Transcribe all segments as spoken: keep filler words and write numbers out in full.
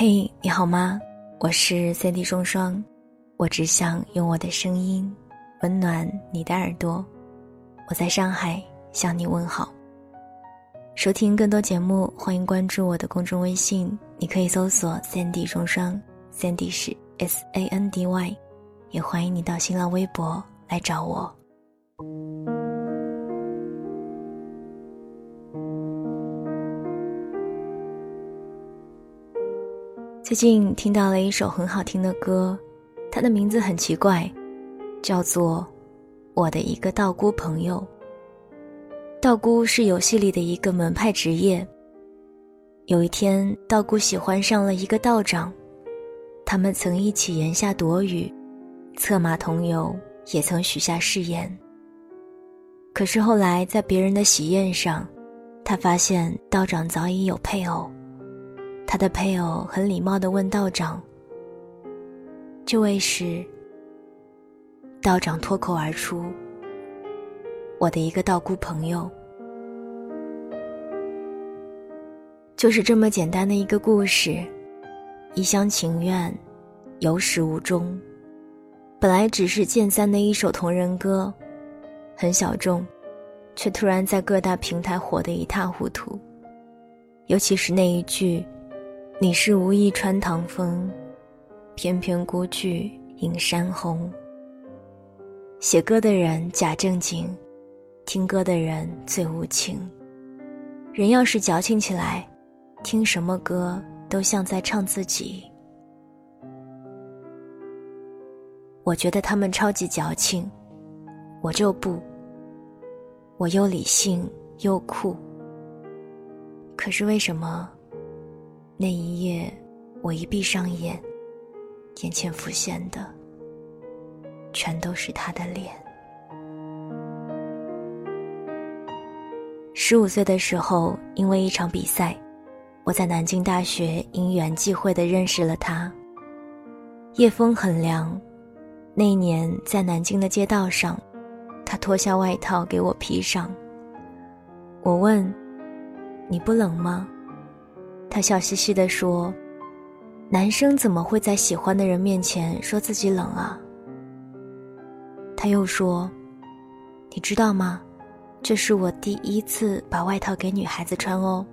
嘿、hey, 你好吗？我是 Sandy 重双，我只想用我的声音温暖你的耳朵。我在上海向你问好。收听更多节目，欢迎关注我的公众微信，你可以搜索 Sandy 重双， Sandy 是 S A N D Y， 也欢迎你到新浪微博来找我。最近听到了一首很好听的歌，它的名字很奇怪，叫做我的一个道姑朋友。道姑是游戏里的一个门派职业。有一天，道姑喜欢上了一个道长，他们曾一起檐下躲雨，策马同游，也曾许下誓言。可是后来在别人的喜宴上，他发现道长早已有配偶。他的配偶很礼貌地问道长：“这位是？”道长脱口而出：“我的一个道姑朋友。”就是这么简单的一个故事，一厢情愿，有始无终。本来只是剑三的一首同人歌，很小众，却突然在各大平台火得一塌糊涂。尤其是那一句：你是无意穿堂风，翩翩孤炬映山红。写歌的人假正经，听歌的人最无情。人要是矫情起来，听什么歌都像在唱自己。我觉得他们超级矫情，我就不。我又理性又酷。可是为什么那一夜，我一闭上眼，眼前浮现的全都是他的脸。十五岁的时候，因为一场比赛，我在南京大学因缘际会地认识了他。夜风很凉，那一年在南京的街道上，他脱下外套给我披上。我问：“你不冷吗？”他笑嘻嘻地说：“男生怎么会在喜欢的人面前说自己冷啊？”他又说：“你知道吗？这是我第一次把外套给女孩子穿哦。”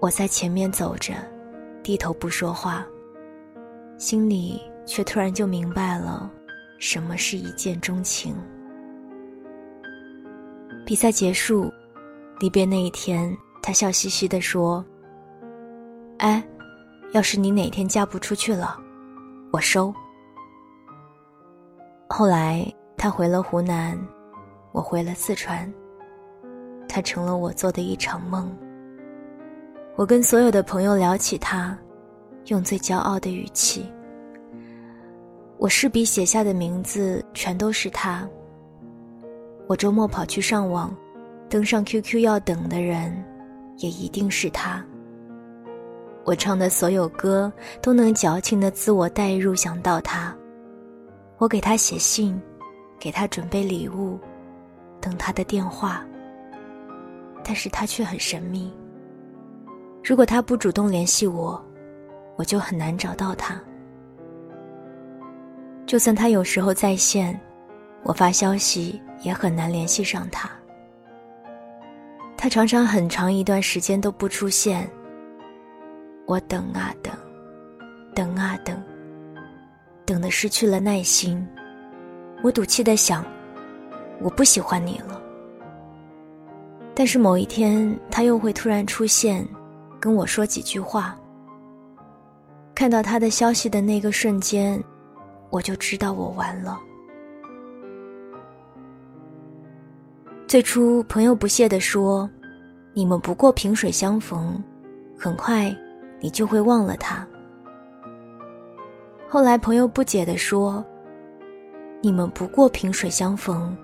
我在前面走着，低头不说话，心里却突然就明白了什么是一见钟情。比赛结束，离别那一天，他笑嘻嘻地说：“哎，要是你哪天嫁不出去了，我收。”后来他回了湖南，我回了四川，他成了我做的一场梦。我跟所有的朋友聊起他，用最骄傲的语气。我试笔写下的名字全都是他。我周末跑去上网，登上 Q Q 要等的人也一定是他。我唱的所有歌都能矫情地自我代入，想到他。我给他写信，给他准备礼物，等他的电话，但是他却很神秘。如果他不主动联系我，我就很难找到他。就算他有时候在线，我发消息也很难联系上他。他常常很长一段时间都不出现，我等啊等，等啊等，等得失去了耐心。我赌气地想，我不喜欢你了。但是某一天，他又会突然出现，跟我说几句话。看到他的消息的那个瞬间，我就知道我完了。最初朋友不屑地说，你们不过萍水相逢，很快你就会忘了他。后来朋友不解地说，你们不过萍水相逢，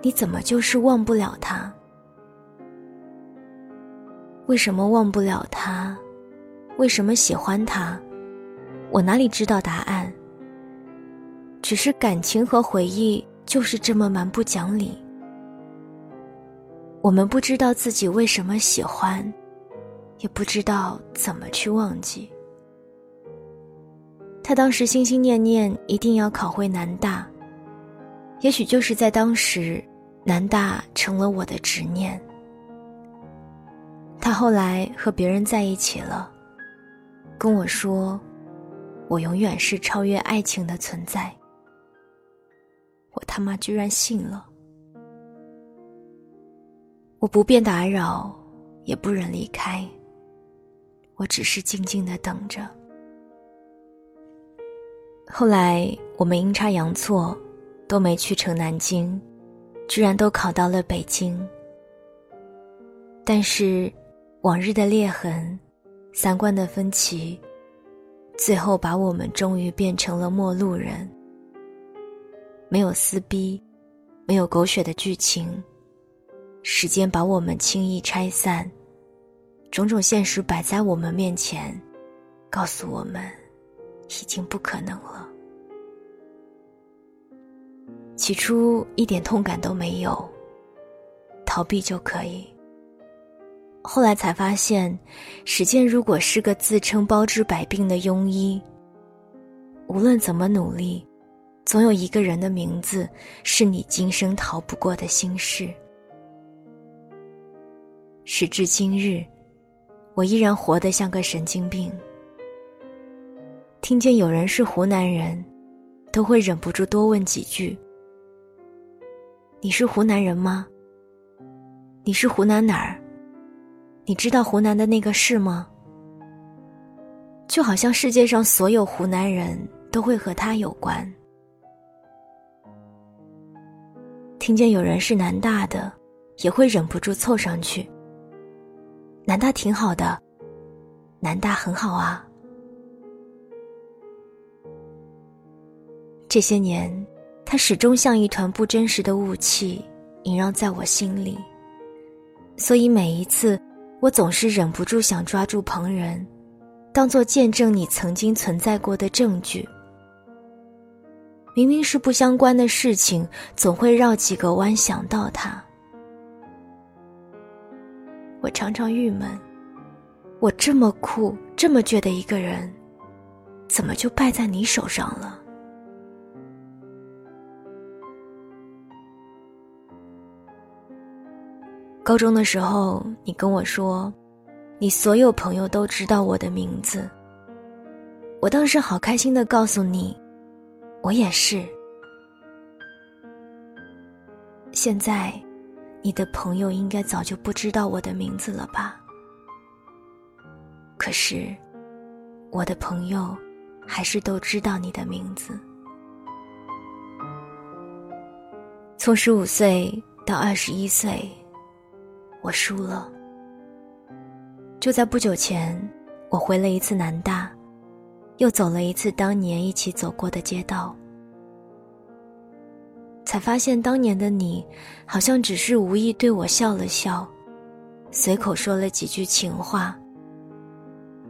你怎么就是忘不了他？为什么忘不了他？为什么喜欢他？我哪里知道答案？只是感情和回忆就是这么蛮不讲理。我们不知道自己为什么喜欢，也不知道怎么去忘记。他当时心心念念一定要考回南大，也许就是在当时，南大成了我的执念。他后来和别人在一起了，跟我说，我永远是超越爱情的存在。我他妈居然信了。我不便打扰，也不忍离开，我只是静静地等着。后来我们阴差阳错都没去成南京，居然都考到了北京。但是往日的裂痕，三观的分歧，最后把我们终于变成了陌路人。没有撕逼，没有狗血的剧情，时间把我们轻易拆散，种种现实摆在我们面前，告诉我们已经不可能了。起初一点痛感都没有，逃避就可以。后来才发现，时间如果是个自称包治百病的庸医，无论怎么努力，总有一个人的名字是你今生逃不过的心事。时至今日，我依然活得像个神经病。听见有人是湖南人，都会忍不住多问几句：你是湖南人吗？你是湖南哪儿？你知道湖南的那个市吗？就好像世界上所有湖南人都会和他有关。听见有人是南大的，也会忍不住凑上去。南大挺好的，南大很好啊。这些年，它始终像一团不真实的雾气萦绕在我心里，所以每一次，我总是忍不住想抓住旁人，当作见证你曾经存在过的证据。明明是不相关的事情，总会绕几个弯想到它。我常常郁闷，我这么酷这么倔的一个人，怎么就败在你手上了？高中的时候，你跟我说，你所有朋友都知道我的名字。我当时好开心地告诉你，我也是。现在你的朋友应该早就不知道我的名字了吧？可是我的朋友还是都知道你的名字。从十五岁到二十一岁，我输了。就在不久前，我回了一次南大，又走了一次当年一起走过的街道，才发现当年的你好像只是无意对我笑了笑，随口说了几句情话。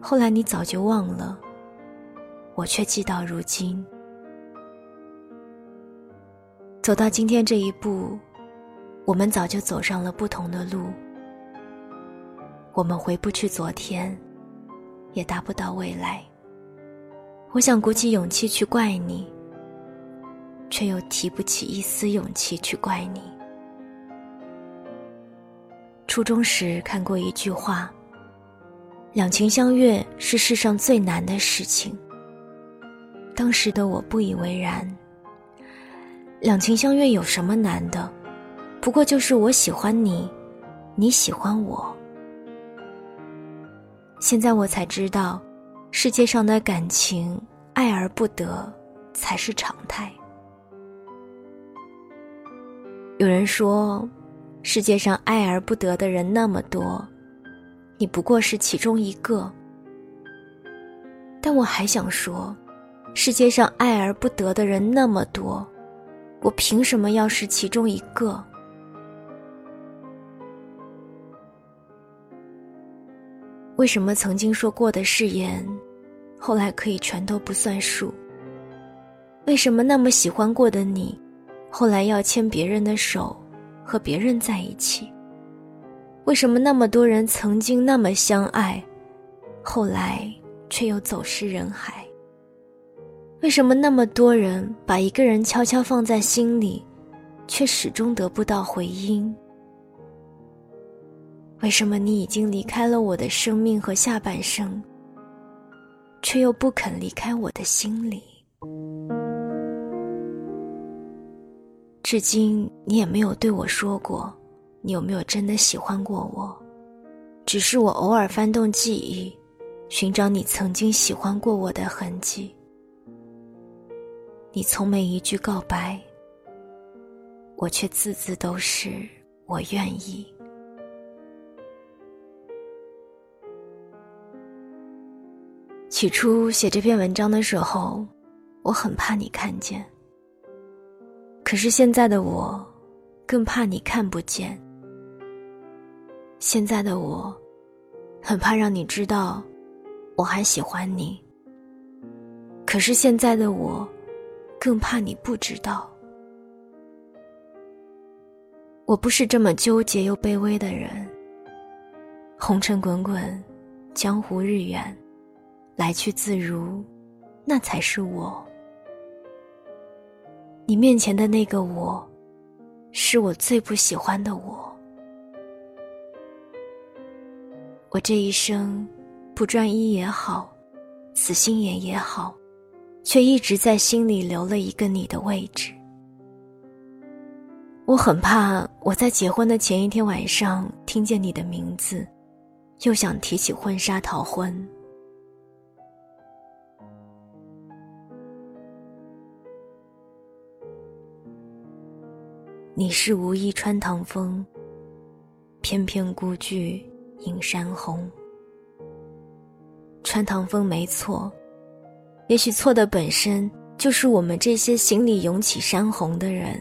后来你早就忘了，我却记到如今。走到今天这一步，我们早就走上了不同的路。我们回不去昨天，也达不到未来。我想鼓起勇气去怪你，却又提不起一丝勇气去怪你。初中时看过一句话：两情相悦是世上最难的事情。当时的我不以为然，两情相悦有什么难的？不过就是我喜欢你，你喜欢我。现在我才知道，世界上的感情，爱而不得才是常态。有人说，世界上爱而不得的人那么多，你不过是其中一个。但我还想说，世界上爱而不得的人那么多，我凭什么要是其中一个？为什么曾经说过的誓言，后来可以全都不算数？为什么那么喜欢过的你，后来要牵别人的手，和别人在一起？为什么那么多人曾经那么相爱，后来却又走失人海？为什么那么多人把一个人悄悄放在心里，却始终得不到回音？为什么你已经离开了我的生命和下半生，却又不肯离开我的心里？至今你也没有对我说过你有没有真的喜欢过我，只是我偶尔翻动记忆，寻找你曾经喜欢过我的痕迹。你从没一句告白，我却字字都是我愿意。起初写这篇文章的时候，我很怕你看见，可是现在的我更怕你看不见。现在的我很怕让你知道我还喜欢你，可是现在的我更怕你不知道。我不是这么纠结又卑微的人，红尘滚滚，江湖日远，来去自如，那才是我。你面前的那个我，是我最不喜欢的我。我这一生不专一也好，死心眼也好，却一直在心里留了一个你的位置。我很怕我在结婚的前一天晚上听见你的名字，又想提起婚纱逃婚。你是无意穿堂风，翩翩孤炬映山红。穿堂风没错，也许错的本身就是我们这些心里涌起山洪的人。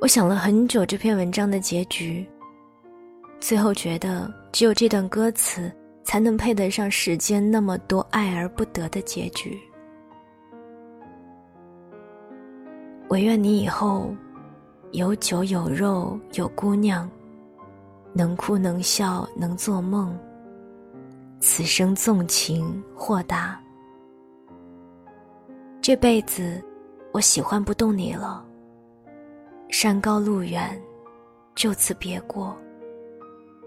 我想了很久这篇文章的结局，最后觉得只有这段歌词才能配得上世间那么多爱而不得的结局。我愿你以后有酒有肉有姑娘，能哭能笑能做梦，此生纵情豁达。这辈子我喜欢不动你了，山高路远，就此别过。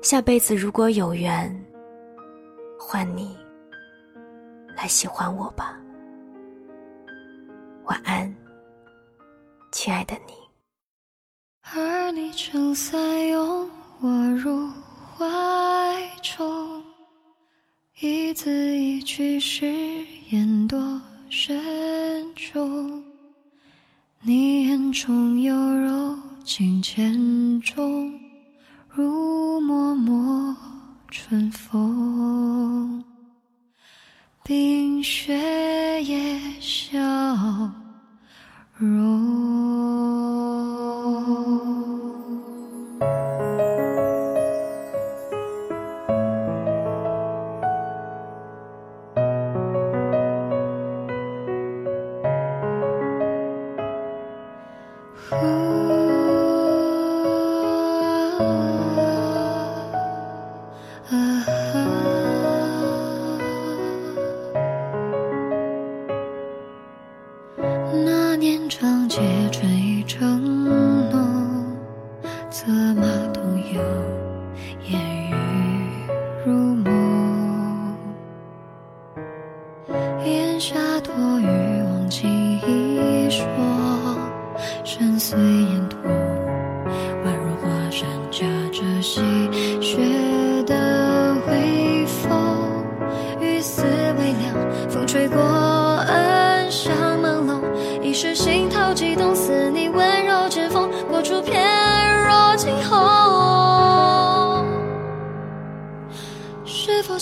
下辈子如果有缘，换你来喜欢我吧。晚安，亲爱的你。而你撑伞拥我入怀中，一字一句誓言多慎重。你眼中有柔情千种，如脉脉春风。冰雪也消融。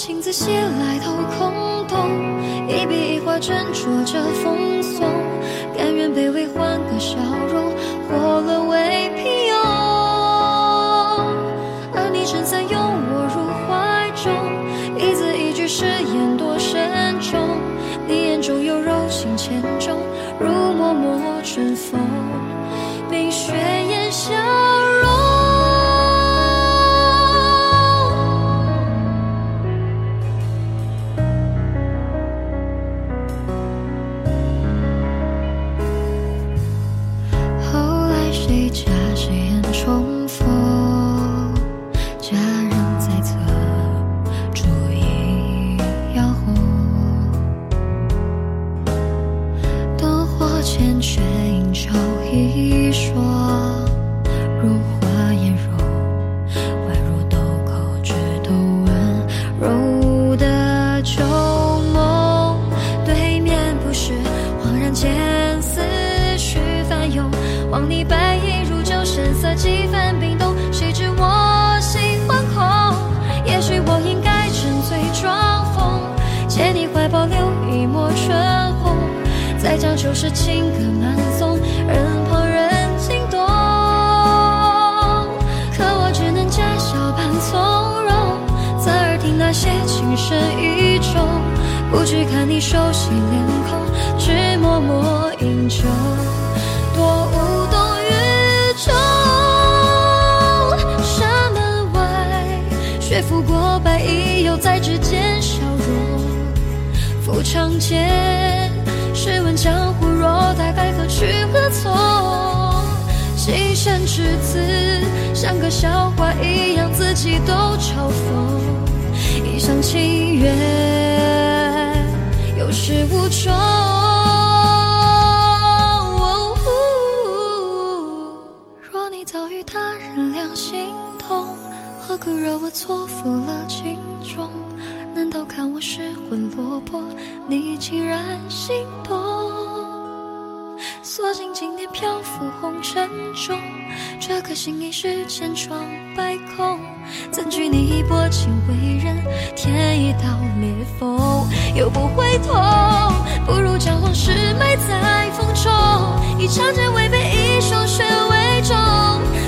情字袭来透空洞，一笔一画斟酌着风松，甘愿卑微换个笑容，活沦为平庸。而你撑伞拥我入怀中，一字一句誓言多慎重。你眼中有柔情千种，如脉脉春风，冰雪掩笑容。将就是情歌慢诵，人旁人惊动，可我只能假笑扮从容，侧耳听那些情深意重，不去看你熟悉脸孔，只默默饮酒，多无动于衷。山门外，雪拂过白衣，又在指尖消融，抚长剑。试问江湖若大概何去何从，跻身至此像个笑话一样，自己都嘲讽，一厢情愿有始无终、哦哦、若你早与他人两心动，何苦惹我错付了情衷，难道看我失魂落魄，你竟然心动？索性今天漂浮红尘中，这颗心一时千疮百孔，怎惧你薄情为人添一道裂缝，又不会痛，不如将往事埋在风中，一场剑未被一手血为重，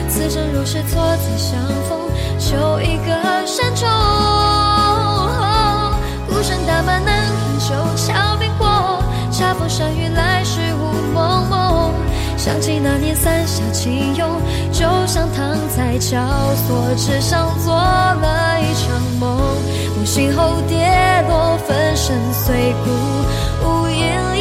此生若是错再相逢，就一个山中。孤身打马南恨旧桥冰过，恰逢山雨来时雾蒙蒙，想起那年伞下轻拥，就像躺在绞索之上做了一场梦，梦醒后跌落粉身碎骨无影。